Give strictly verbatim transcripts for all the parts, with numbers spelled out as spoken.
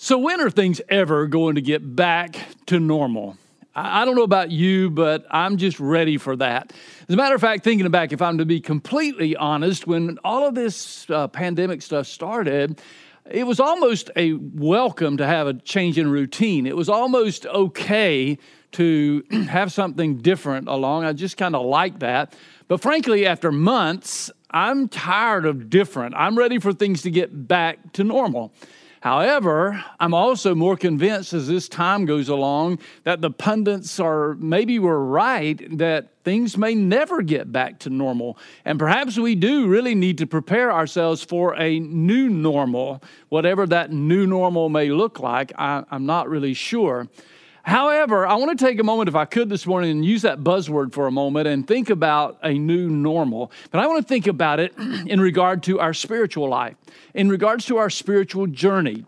So when are things ever going to get back to normal? I don't know about you, but I'm just ready for that. As a matter of fact, thinking back, if I'm to be completely honest, when all of this uh, pandemic stuff started, it was almost a welcome to have a change in routine. It was almost okay to have something different along. I just kind of like that. But frankly, after months, I'm tired of different. I'm ready for things to get back to normal. However, I'm also more convinced as this time goes along that the pundits are maybe were right that things may never get back to normal. And perhaps we do really need to prepare ourselves for a new normal, whatever that new normal may look like. I, I'm not really sure. However, I want to take a moment, if I could this morning, and use that buzzword for a moment and think about a new normal. But I want to think about it in regard to our spiritual life, in regards to our spiritual journey.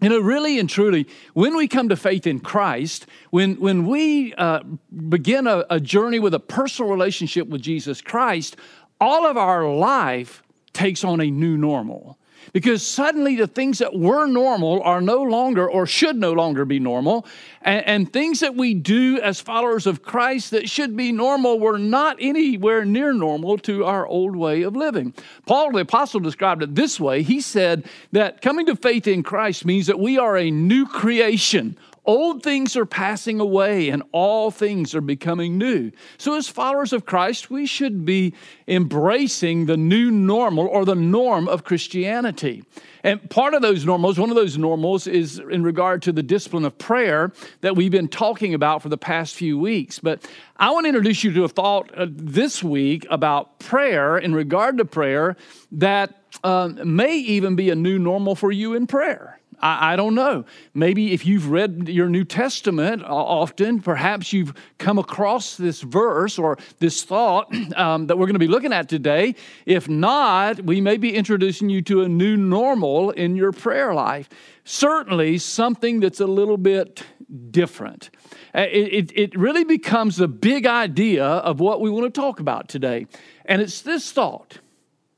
You know, really and truly, when we come to faith in Christ, when, when we uh, begin a, a journey with a personal relationship with Jesus Christ, all of our life takes on a new normal. Because suddenly the things that were normal are no longer or should no longer be normal. And, and things that we do as followers of Christ that should be normal were not anywhere near normal to our old way of living. Paul the Apostle described it this way. He said that coming to faith in Christ means that we are a new creation. Old things are passing away and all things are becoming new. So as followers of Christ, we should be embracing the new normal or the norm of Christianity. And part of those normals, one of those normals is in regard to the discipline of prayer that we've been talking about for the past few weeks. But I want to introduce you to a thought this week about prayer, in regard to prayer, that uh, may even be a new normal for you in prayer. I don't know. Maybe if you've read your New Testament often, perhaps you've come across this verse or this thought um, that we're going to be looking at today. If not, we may be introducing you to a new normal in your prayer life. Certainly something that's a little bit different. It, it, it really becomes the big idea of what we want to talk about today. And it's this thought: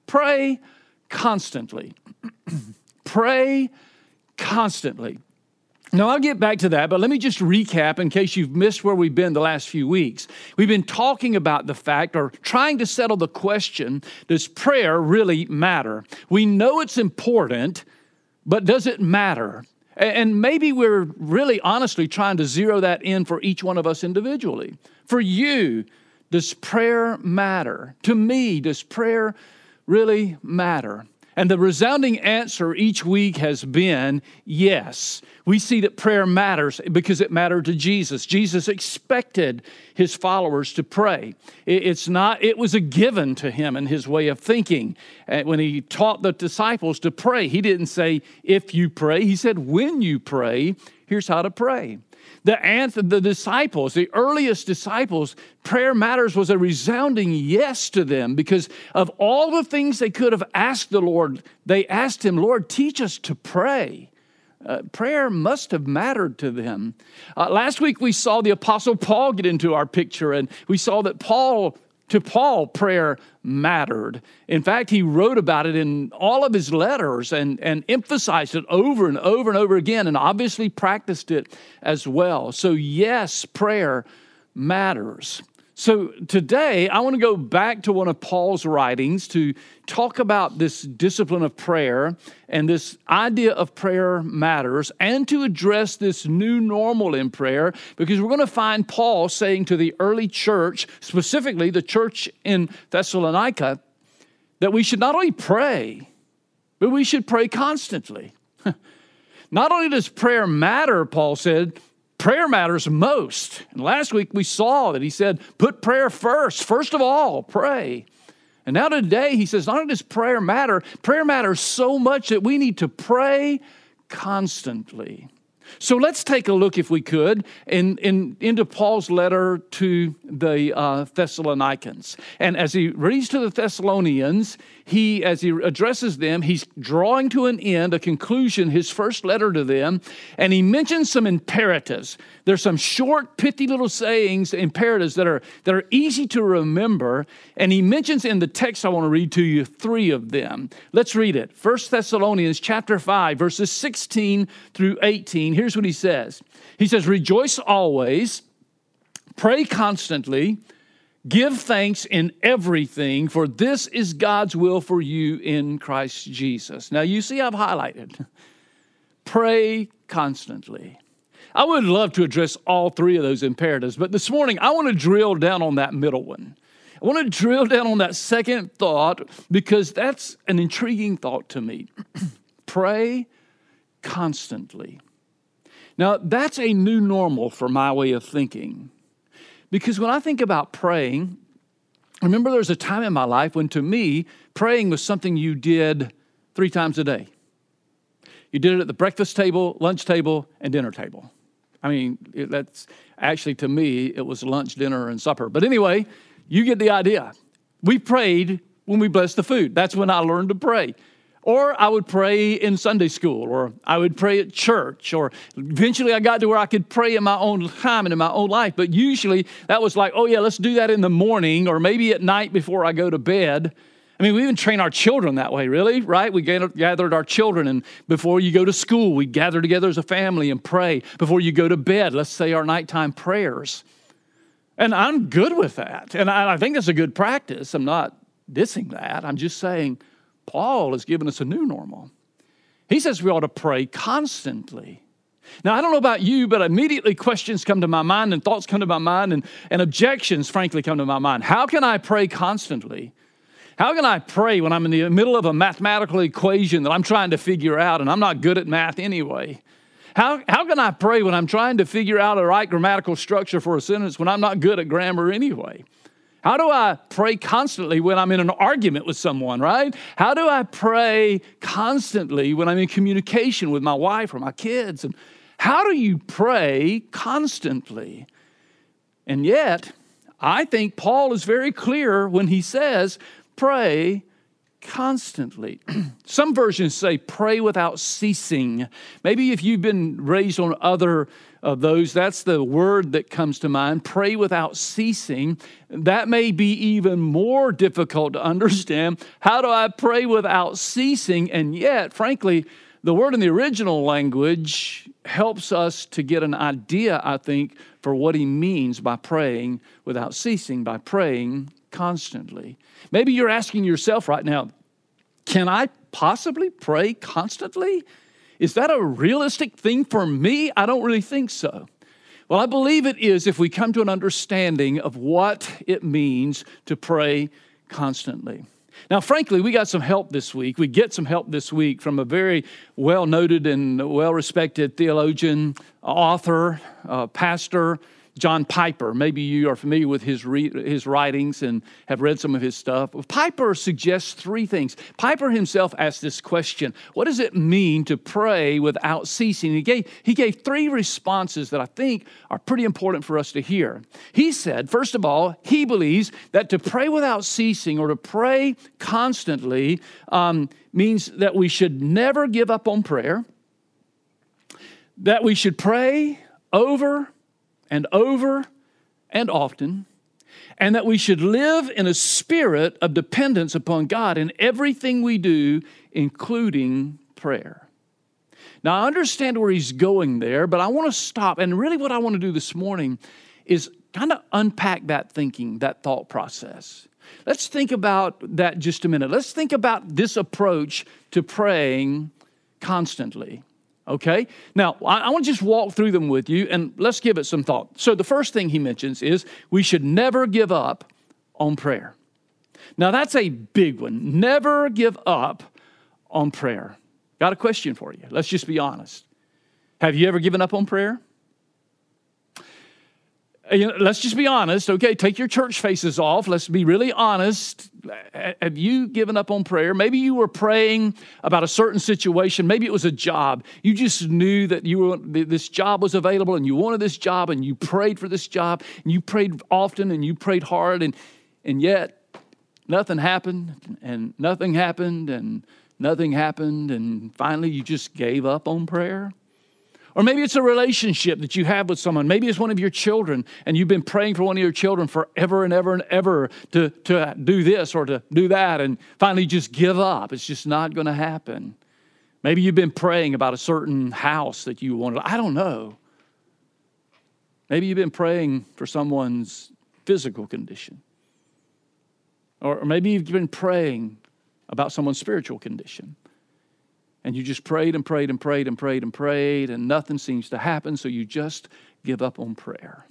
pray constantly. Pray constantly. Constantly. Now, I'll get back to that, but let me just recap in case you've missed where we've been the last few weeks. We've been talking about the fact, or trying to settle the question, does prayer really matter? We know it's important, but does it matter? And maybe we're really honestly trying to zero that in for each one of us individually. For you, does prayer matter? To me, does prayer really matter? And the resounding answer each week has been yes. We see that prayer matters because it mattered to Jesus. Jesus expected his followers to pray. It's not, it was a given to him in his way of thinking. When he taught the disciples to pray, he didn't say, if you pray. He said, when you pray, here's how to pray. The, anthem, the disciples, the earliest disciples, prayer matters was a resounding yes to them, because of all the things they could have asked the Lord, they asked him, Lord, teach us to pray. Uh, prayer must have mattered to them. Uh, last week we saw the Apostle Paul get into our picture, and we saw that Paul To Paul, prayer mattered. In fact, he wrote about it in all of his letters and, and emphasized it over and over and over again, and obviously practiced it as well. So yes, prayer matters. So today, I want to go back to one of Paul's writings to talk about this discipline of prayer and this idea of prayer matters, and to address this new normal in prayer, because we're going to find Paul saying to the early church, specifically the church in Thessalonica, that we should not only pray, but we should pray constantly. Not only does prayer matter, Paul said, prayer matters most. And last week we saw that he said, put prayer first. First of all, pray. And now today he says, not only does prayer matter, prayer matters so much that we need to pray constantly. So let's take a look, if we could, in, in, into Paul's letter to the uh, Thessalonians. And as he reads to the Thessalonians, he, as he addresses them, he's drawing to an end, a conclusion, his first letter to them, and he mentions some imperatives. There's some short, pithy little sayings, imperatives that are, that are easy to remember, and he mentions in the text I want to read to you three of them. Let's read it. First Thessalonians chapter five, verses sixteen through eighteen. Here's what he says. He says, "Rejoice always, pray constantly, give thanks in everything, for this is God's will for you in Christ Jesus." Now you see I've highlighted, pray constantly. I would love to address all three of those imperatives, but this morning I want to drill down on that middle one. I want to drill down on that second thought because that's an intriguing thought to me. Pray constantly. Now, that's a new normal for my way of thinking. Because when I think about praying, I remember there was a time in my life when, to me, praying was something you did three times a day. You did it at the breakfast table, lunch table, and dinner table. I mean, it, that's actually, to me, it was lunch, dinner, and supper. But anyway, you get the idea. We prayed when we blessed the food. That's when I learned to pray. Or I would pray in Sunday school, or I would pray at church, or eventually I got to where I could pray in my own time and in my own life. But usually that was like, oh yeah, let's do that in the morning or maybe at night before I go to bed. I mean, we even train our children that way, really, right? We gathered our children, and before you go to school, we gather together as a family and pray. Before you go to bed, let's say our nighttime prayers. And I'm good with that. And I think that's a good practice. I'm not dissing that. I'm just saying, Paul has given us a new normal. He says we ought to pray constantly. Now, I don't know about you, but immediately questions come to my mind and thoughts come to my mind and, and objections, frankly, come to my mind. How can I pray constantly? How can I pray when I'm in the middle of a mathematical equation that I'm trying to figure out and I'm not good at math anyway? How, how can I pray when I'm trying to figure out the right grammatical structure for a sentence when I'm not good at grammar anyway? How do I pray constantly when I'm in an argument with someone, right? How do I pray constantly when I'm in communication with my wife or my kids? And how do you pray constantly? And yet, I think Paul is very clear when he says, pray constantly. Some versions say pray without ceasing. Maybe if you've been raised on other of those, that's the word that comes to mind, pray without ceasing. That may be even more difficult to understand. How do I pray without ceasing? And yet, frankly, the word in the original language helps us to get an idea, I think, for what he means by praying without ceasing, by praying constantly. Maybe you're asking yourself right now, can I possibly pray constantly? Is that a realistic thing for me? I don't really think so. Well, I believe it is if we come to an understanding of what it means to pray constantly. Now, frankly, we got some help this week. We get some help this week from a very well-noted and well-respected theologian, author, uh, pastor, John Piper. Maybe you are familiar with his re- his writings and have read some of his stuff. Piper suggests three things. Piper himself asked this question, what does it mean to pray without ceasing? He gave, he gave three responses that I think are pretty important for us to hear. He said, first of all, he believes that to pray without ceasing or to pray constantly um, means that we should never give up on prayer, that we should pray over and over and often, and that we should live in a spirit of dependence upon God in everything we do, including prayer. Now, I understand where he's going there, but I want to stop, and really what I want to do this morning is kind of unpack that thinking, that thought process. Let's think about that just a minute. Let's think about this approach to praying constantly. Okay, now I want to just walk through them with you and let's give it some thought. So the first thing he mentions is we should never give up on prayer. Now that's a big one. Never give up on prayer. Got a question for you. Let's just be honest. Have you ever given up on prayer? you know, let's just be honest, okay? Take your church faces off. Let's be really honest. Have you given up on prayer? Maybe you were praying about a certain situation. Maybe it was a job. You just knew that you were, this job was available and you wanted this job and you prayed for this job and you prayed often and you prayed hard and, and yet nothing happened and nothing happened and nothing happened and finally you just gave up on prayer. Or maybe it's a relationship that you have with someone. Maybe it's one of your children, and you've been praying for one of your children forever and ever and ever to, to do this or to do that, and finally just give up. It's just not going to happen. Maybe you've been praying about a certain house that you wanted. I don't know. Maybe you've been praying for someone's physical condition. Or, or maybe you've been praying about someone's spiritual condition. And you just prayed and prayed and prayed and prayed and prayed and nothing seems to happen, so you just give up on prayer.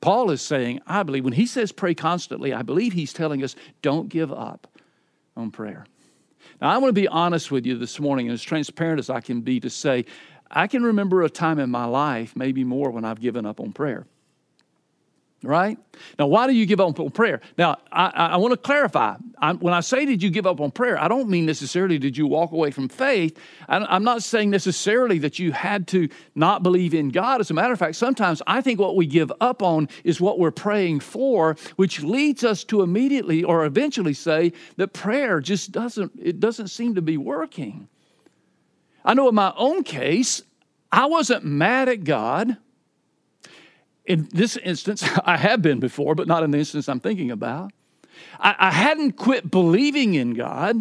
Paul is saying, I believe, when he says pray constantly, I believe he's telling us don't give up on prayer. Now, I want to be honest with you this morning and as transparent as I can be to say, I can remember a time in my life, maybe more, when I've given up on prayer. Right? Now, why do you give up on prayer? Now, I, I, I want to clarify. I'm, when I say did you give up on prayer, I don't mean necessarily did you walk away from faith. I, I'm not saying necessarily that you had to not believe in God. As a matter of fact, sometimes I think what we give up on is what we're praying for, which leads us to immediately or eventually say that prayer just doesn't, it doesn't seem to be working. I know in my own case, I wasn't mad at God. In this instance, I have been before, but not in the instance I'm thinking about. I, I hadn't quit believing in God.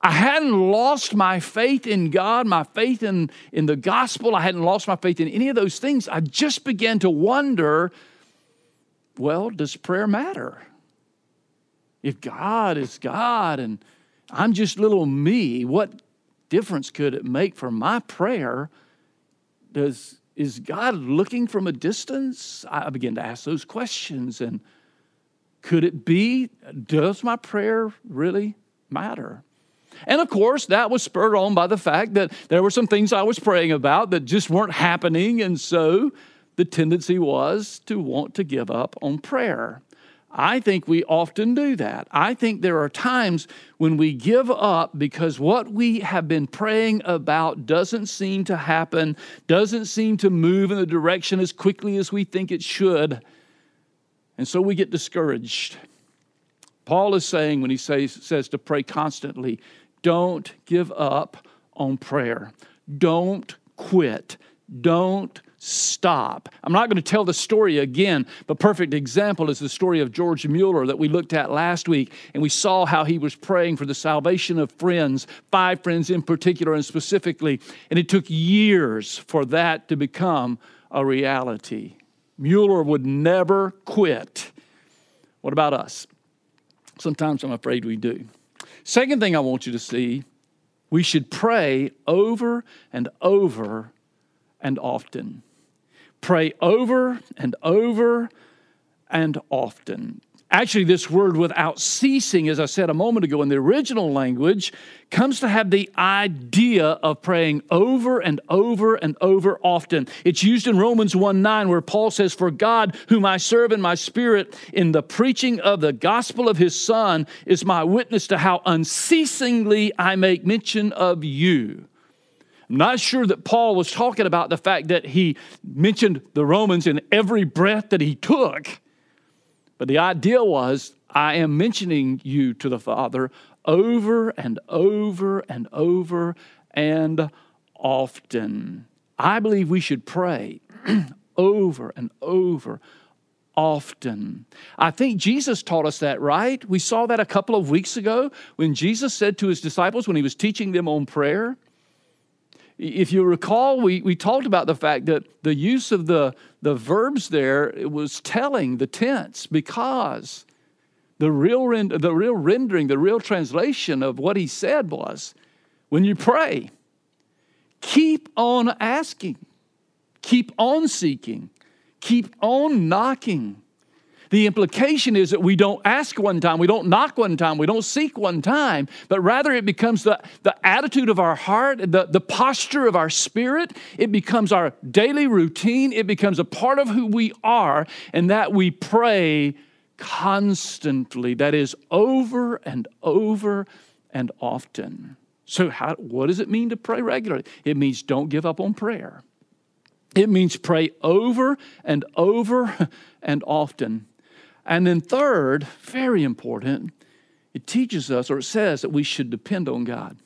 I hadn't lost my faith in God, my faith in, in the gospel. I hadn't lost my faith in any of those things. I just began to wonder, well, does prayer matter? If God is God and I'm just little me, what difference could it make for my prayer? Does Is God looking from a distance? I began to ask those questions. And could it be, does my prayer really matter? And of course, that was spurred on by the fact that there were some things I was praying about that just weren't happening. And so the tendency was to want to give up on prayer. I think we often do that. I think there are times when we give up because what we have been praying about doesn't seem to happen, doesn't seem to move in the direction as quickly as we think it should. And so we get discouraged. Paul is saying when he says, says to pray constantly, don't give up on prayer. Don't quit. Don't stop. I'm not going to tell the story again. The perfect example is the story of George Mueller that we looked at last week. And we saw how he was praying for the salvation of friends, five friends in particular and specifically. And it took years for that to become a reality. Mueller would never quit. What about us? Sometimes I'm afraid we do. Second thing I want you to see, we should pray over and over and often. Pray over and over and often. Actually, this word without ceasing, as I said a moment ago in the original language, comes to have the idea of praying over and over and over often. It's used in Romans one nine where Paul says, "For God, whom I serve in my spirit, in the preaching of the gospel of his Son, is my witness to how unceasingly I make mention of you." I'm not sure that Paul was talking about the fact that he mentioned the Romans in every breath that he took. But the idea was, I am mentioning you to the Father over and over and over and often. I believe we should pray over and over often. I think Jesus taught us that, right? We saw that a couple of weeks ago when Jesus said to his disciples when he was teaching them on prayer. If you recall, we, we talked about the fact that the use of the, the verbs there, it was telling, the tense, because the real, rend, the real rendering, the real translation of what he said was, when you pray, keep on asking, keep on seeking, keep on knocking. The implication is that we don't ask one time, we don't knock one time, we don't seek one time, but rather it becomes the, the attitude of our heart, the, the posture of our spirit. It becomes our daily routine. It becomes a part of who we are, and that we pray constantly, that is over and over and often. So how, what does it mean to pray regularly? It means don't give up on prayer. It means pray over and over and often. And then third, very important, it teaches us, or it says that we should depend on God.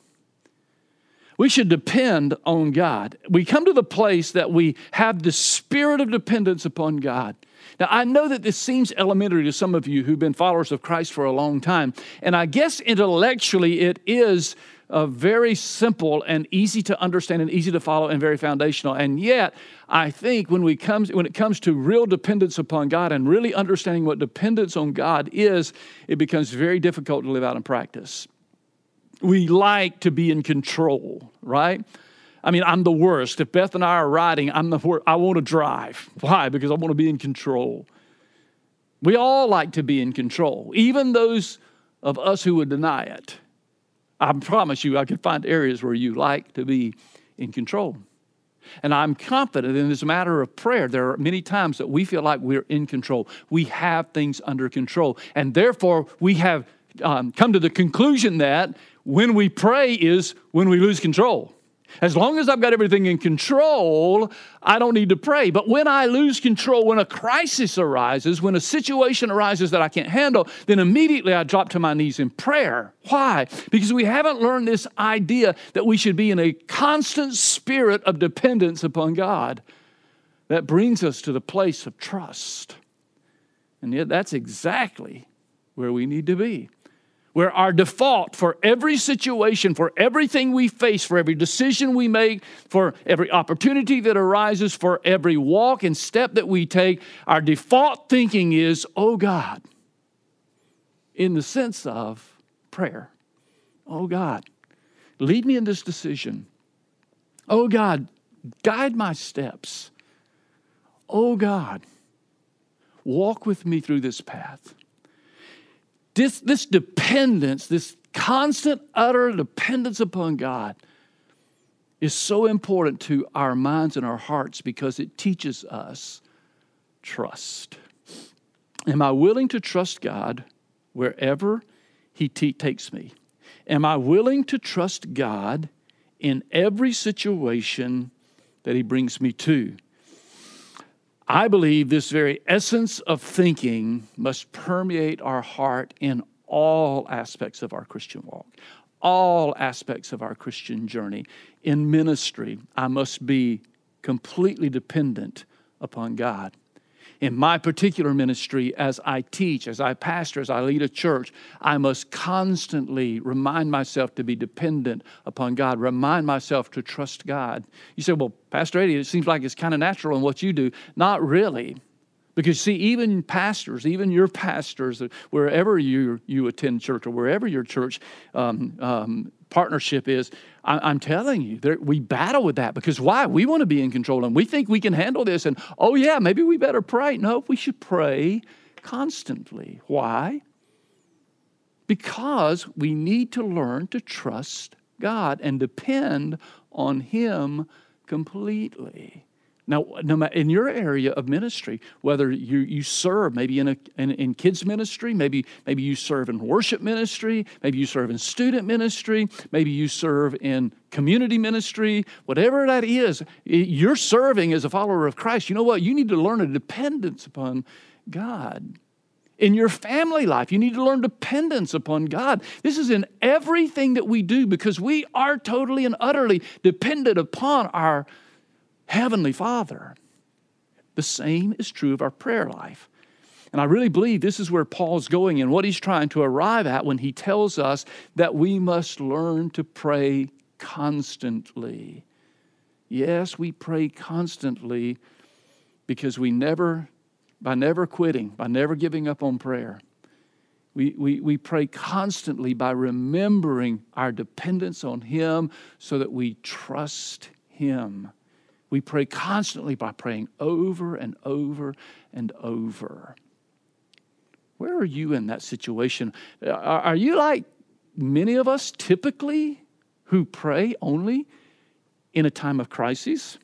We should depend on God. We come to the place that we have the spirit of dependence upon God. Now, I know that this seems elementary to some of you who've been followers of Christ for a long time. And I guess intellectually it is Uh, very simple and easy to understand and easy to follow and very foundational. And yet, I think when we comes when it comes to real dependence upon God and really understanding what dependence on God is, it becomes very difficult to live out in practice. We like to be in control, right? I mean, I'm the worst. If Beth and I are riding, I'm the worst. I want to drive. Why? Because I want to be in control. We all like to be in control, even those of us who would deny it. I promise you, I could find areas where you like to be in control. And I'm confident in this matter of prayer, there are many times that we feel like we're in control. We have things under control. And therefore, we have um, come to the conclusion that when we pray is when we lose control. As long as I've got everything in control, I don't need to pray. But when I lose control, when a crisis arises, when a situation arises that I can't handle, then immediately I drop to my knees in prayer. Why? Because we haven't learned this idea that we should be in a constant spirit of dependence upon God. That brings us to the place of trust. And yet that's exactly where we need to be. Where our default for every situation, for everything we face, for every decision we make, for every opportunity that arises, for every walk and step that we take, our default thinking is, oh God, in the sense of prayer. Oh God, lead me in this decision. Oh God, guide my steps. Oh God, walk with me through this path. This, this dependence, this constant, utter dependence upon God is so important to our minds and our hearts because it teaches us trust. Am I willing to trust God wherever He te- takes me? Am I willing to trust God in every situation that He brings me to? I believe this very essence of thinking must permeate our heart in all aspects of our Christian walk, all aspects of our Christian journey. In ministry, I must be completely dependent upon God. In my particular ministry, as I teach, as I pastor, as I lead a church, I must constantly remind myself to be dependent upon God, remind myself to trust God. You say, well, Pastor Eddie, it seems like it's kind of natural in what you do. Not really. Because, see, even pastors, even your pastors, wherever you, you attend church or wherever your church um, um, partnership is, I, I'm telling you, there, we battle with that. Because why? We want to be in control and we think we can handle this. And, oh, yeah, maybe we better pray. No, we should pray constantly. Why? Because we need to learn to trust God and depend on Him completely. Now, in your area of ministry, whether you, you serve maybe in, a, in in kids ministry, maybe maybe you serve in worship ministry, maybe you serve in student ministry, maybe you serve in community ministry, whatever that is, you're serving as a follower of Christ. You know what? You need to learn a dependence upon God. In your family life, you need to learn dependence upon God. This is in everything that we do because we are totally and utterly dependent upon our Heavenly Father. The same is true of our prayer life. And I really believe this is where Paul's going and what he's trying to arrive at when he tells us that we must learn to pray constantly. Yes, we pray constantly because we never, by never quitting, by never giving up on prayer, We, we, we pray constantly by remembering our dependence on Him so that we trust Him. We pray constantly by praying over and over and over. Where are you in that situation? Are you like many of us typically who pray only in a time of crisis?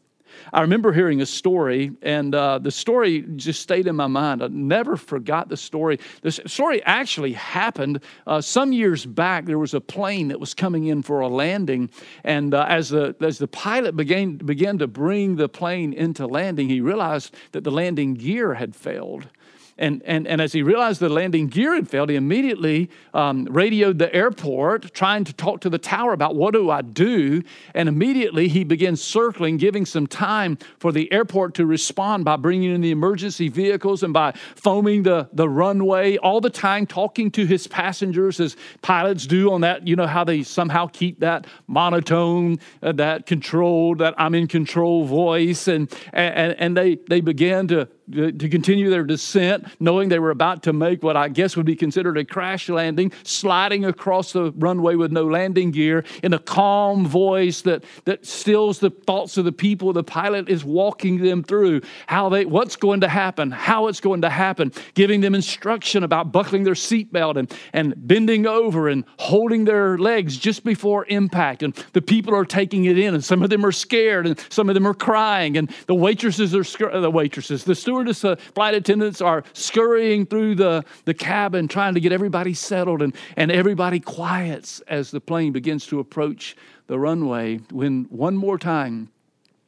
I remember hearing a story, and uh, the story just stayed in my mind. I never forgot the story. The story actually happened uh, some years back. There was a plane that was coming in for a landing, and uh, as the as the pilot began began to bring the plane into landing, he realized that the landing gear had failed. And, and and as he realized the landing gear had failed, he immediately um, radioed the airport, trying to talk to the tower about what do I do? And immediately he began circling, giving some time for the airport to respond by bringing in the emergency vehicles and by foaming the, the runway, all the time talking to his passengers as pilots do on that, you know, how they somehow keep that monotone, uh, that controlled, that I'm in control voice. And, and, and they, they began to to continue their descent, knowing they were about to make what I guess would be considered a crash landing, sliding across the runway with no landing gear in a calm voice that, that stills the thoughts of the people. The pilot is walking them through how they, what's going to happen, how it's going to happen, giving them instruction about buckling their seatbelt and, and bending over and holding their legs just before impact. And the people are taking it in, and some of them are scared, and some of them are crying, and the waitresses are, the waitresses, the stewardess, uh, flight attendants are scurrying through the, the cabin trying to get everybody settled, and, and everybody quiets as the plane begins to approach the runway, when one more time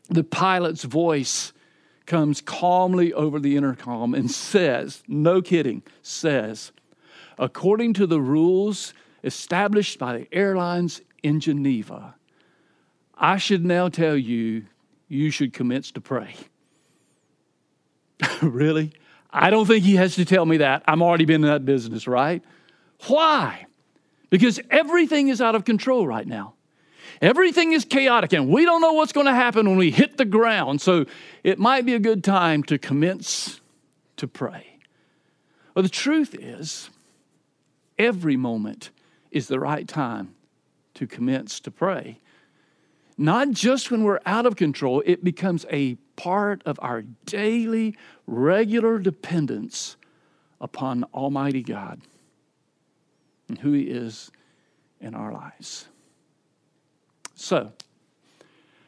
the pilot's voice comes calmly over the intercom and says, no kidding, says, according to the rules established by the airlines in Geneva, I should now tell you, you should commence to pray. Really? I don't think he has to tell me that. I'm already been in that business, right? Why? Because everything is out of control right now. Everything is chaotic, and we don't know what's going to happen when we hit the ground. So it might be a good time to commence to pray. Well, the truth is, every moment is the right time to commence to pray. Not just when we're out of control, it becomes a part of our daily, regular dependence upon Almighty God and who He is in our lives. So,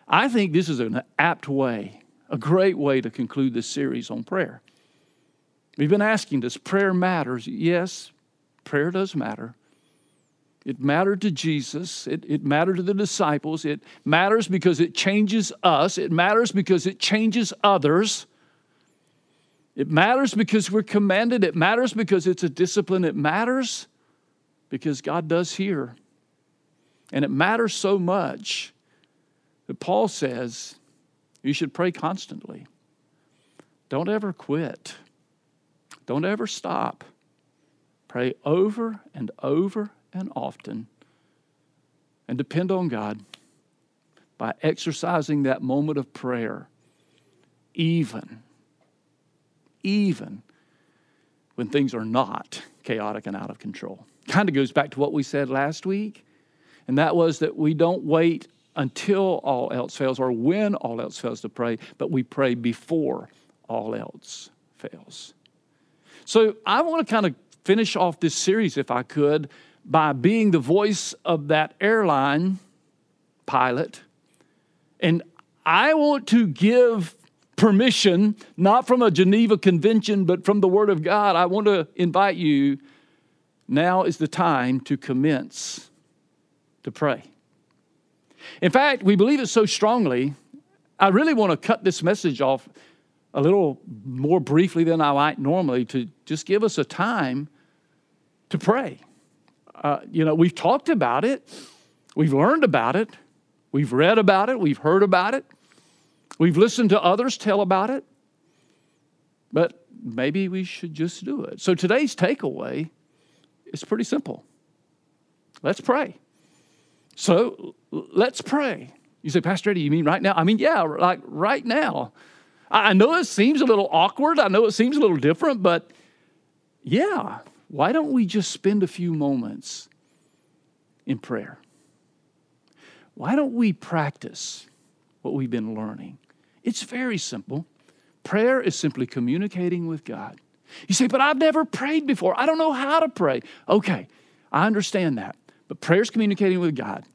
I think this is an apt way, a great way to conclude this series on prayer. We've been asking, does prayer matter? Yes, prayer does matter. It mattered to Jesus. It, it mattered to the disciples. It matters because it changes us. It matters because it changes others. It matters because we're commanded. It matters because it's a discipline. It matters because God does hear. And it matters so much that Paul says you should pray constantly. Don't ever quit. Don't ever stop. Pray over and over and often, and depend on God by exercising that moment of prayer, even, even when things are not chaotic and out of control. Kind of goes back to what we said last week, and that was that we don't wait until all else fails or when all else fails to pray, but we pray before all else fails. So I want to kind of finish off this series, if I could, by being the voice of that airline pilot. And I want to give permission, not from a Geneva Convention, but from the Word of God. I want to invite you, now is the time to commence to pray. In fact, we believe it so strongly, I really want to cut this message off a little more briefly than I might normally to just give us a time to pray. Uh, you know, we've talked about it. We've learned about it. We've read about it. We've heard about it. We've listened to others tell about it. But maybe we should just do it. So today's takeaway is pretty simple. Let's pray. So let's pray. You say, Pastor Eddie, you mean right now? I mean, yeah, like right now. I know it seems a little awkward. I know it seems a little different, but yeah. Why don't we just spend a few moments in prayer? Why don't we practice what we've been learning? It's very simple. Prayer is simply communicating with God. You say, but I've never prayed before. I don't know how to pray. Okay, I understand that. But prayer is communicating with God.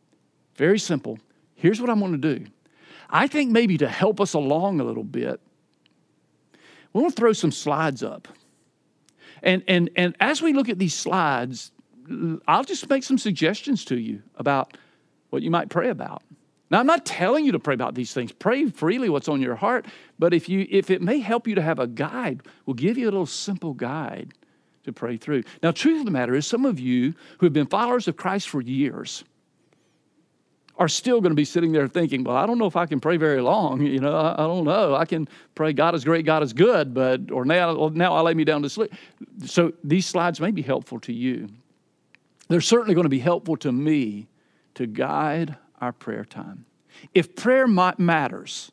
Very simple. Here's what I'm going to do. I think maybe to help us along a little bit, we're going to throw some slides up. And, and, and as we look at these slides, I'll just make some suggestions to you about what you might pray about. Now, I'm not telling you to pray about these things. Pray freely what's on your heart. But if you, if it may help you to have a guide, we'll give you a little simple guide to pray through. Now, truth of the matter is some of you who have been followers of Christ for years are still going to be sitting there thinking, well, I don't know if I can pray very long. You know, I, I don't know. I can pray God is great, God is good, but or now, or now I lay me down to sleep. So these slides may be helpful to you. They're certainly going to be helpful to me to guide our prayer time. If prayer matters,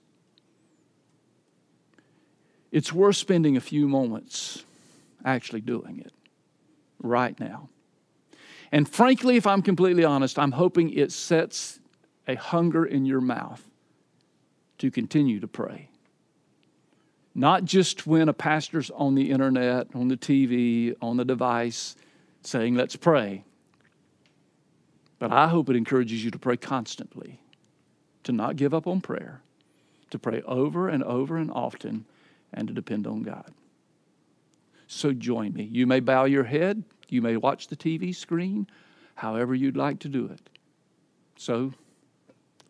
it's worth spending a few moments actually doing it right now. And frankly, if I'm completely honest, I'm hoping it sets a hunger in your mouth to continue to pray. Not just when a pastor's on the internet, on the T V, on the device saying, let's pray. But I hope it encourages you to pray constantly, to not give up on prayer, to pray over and over and often, and to depend on God. So join me. You may bow your head. You may watch the T V screen, however you'd like to do it. So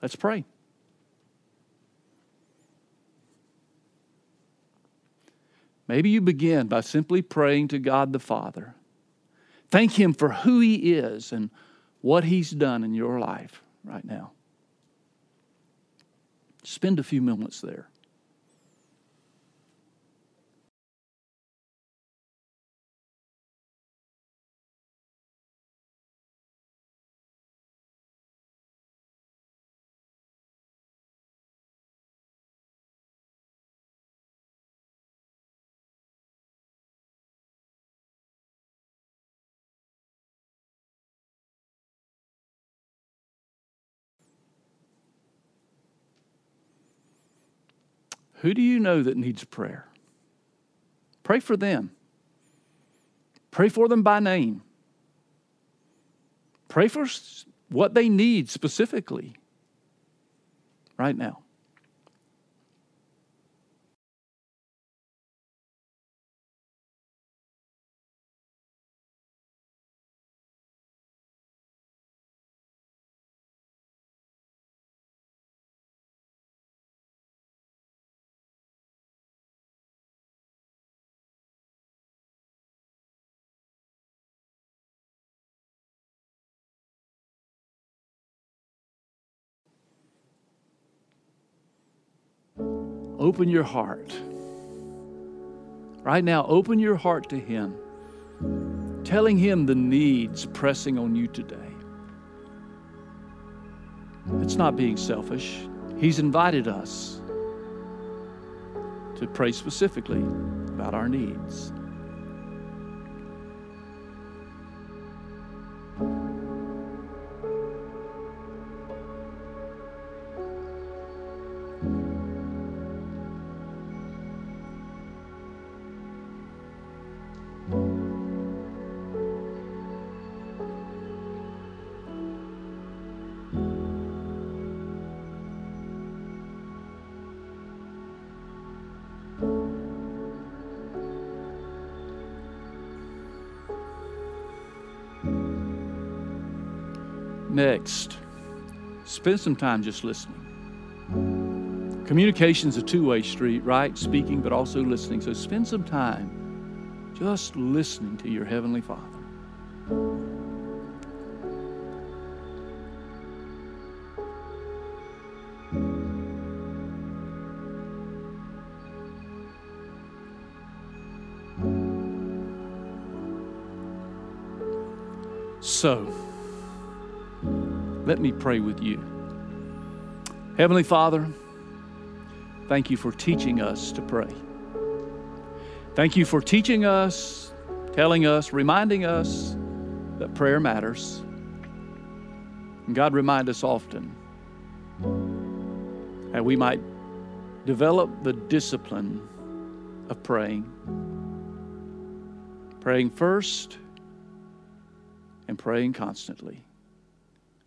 let's pray. Maybe you begin by simply praying to God the Father. Thank Him for who He is and what He's done in your life right now. Spend a few moments there. Who do you know that needs prayer? Pray for them. Pray for them by name. Pray for what they need specifically right now. Open your heart. Right now, open your heart to Him, telling Him the needs pressing on you today. It's not being selfish. He's invited us to pray specifically about our needs. Next, spend some time just listening. Communication's a two-way street, right? Speaking, but also listening. So spend some time just listening to your Heavenly Father. So, let me pray with you. Heavenly Father, thank you for teaching us to pray. Thank you for teaching us, telling us, reminding us that prayer matters. And God, remind us often that we might develop the discipline of praying. Praying first and praying constantly.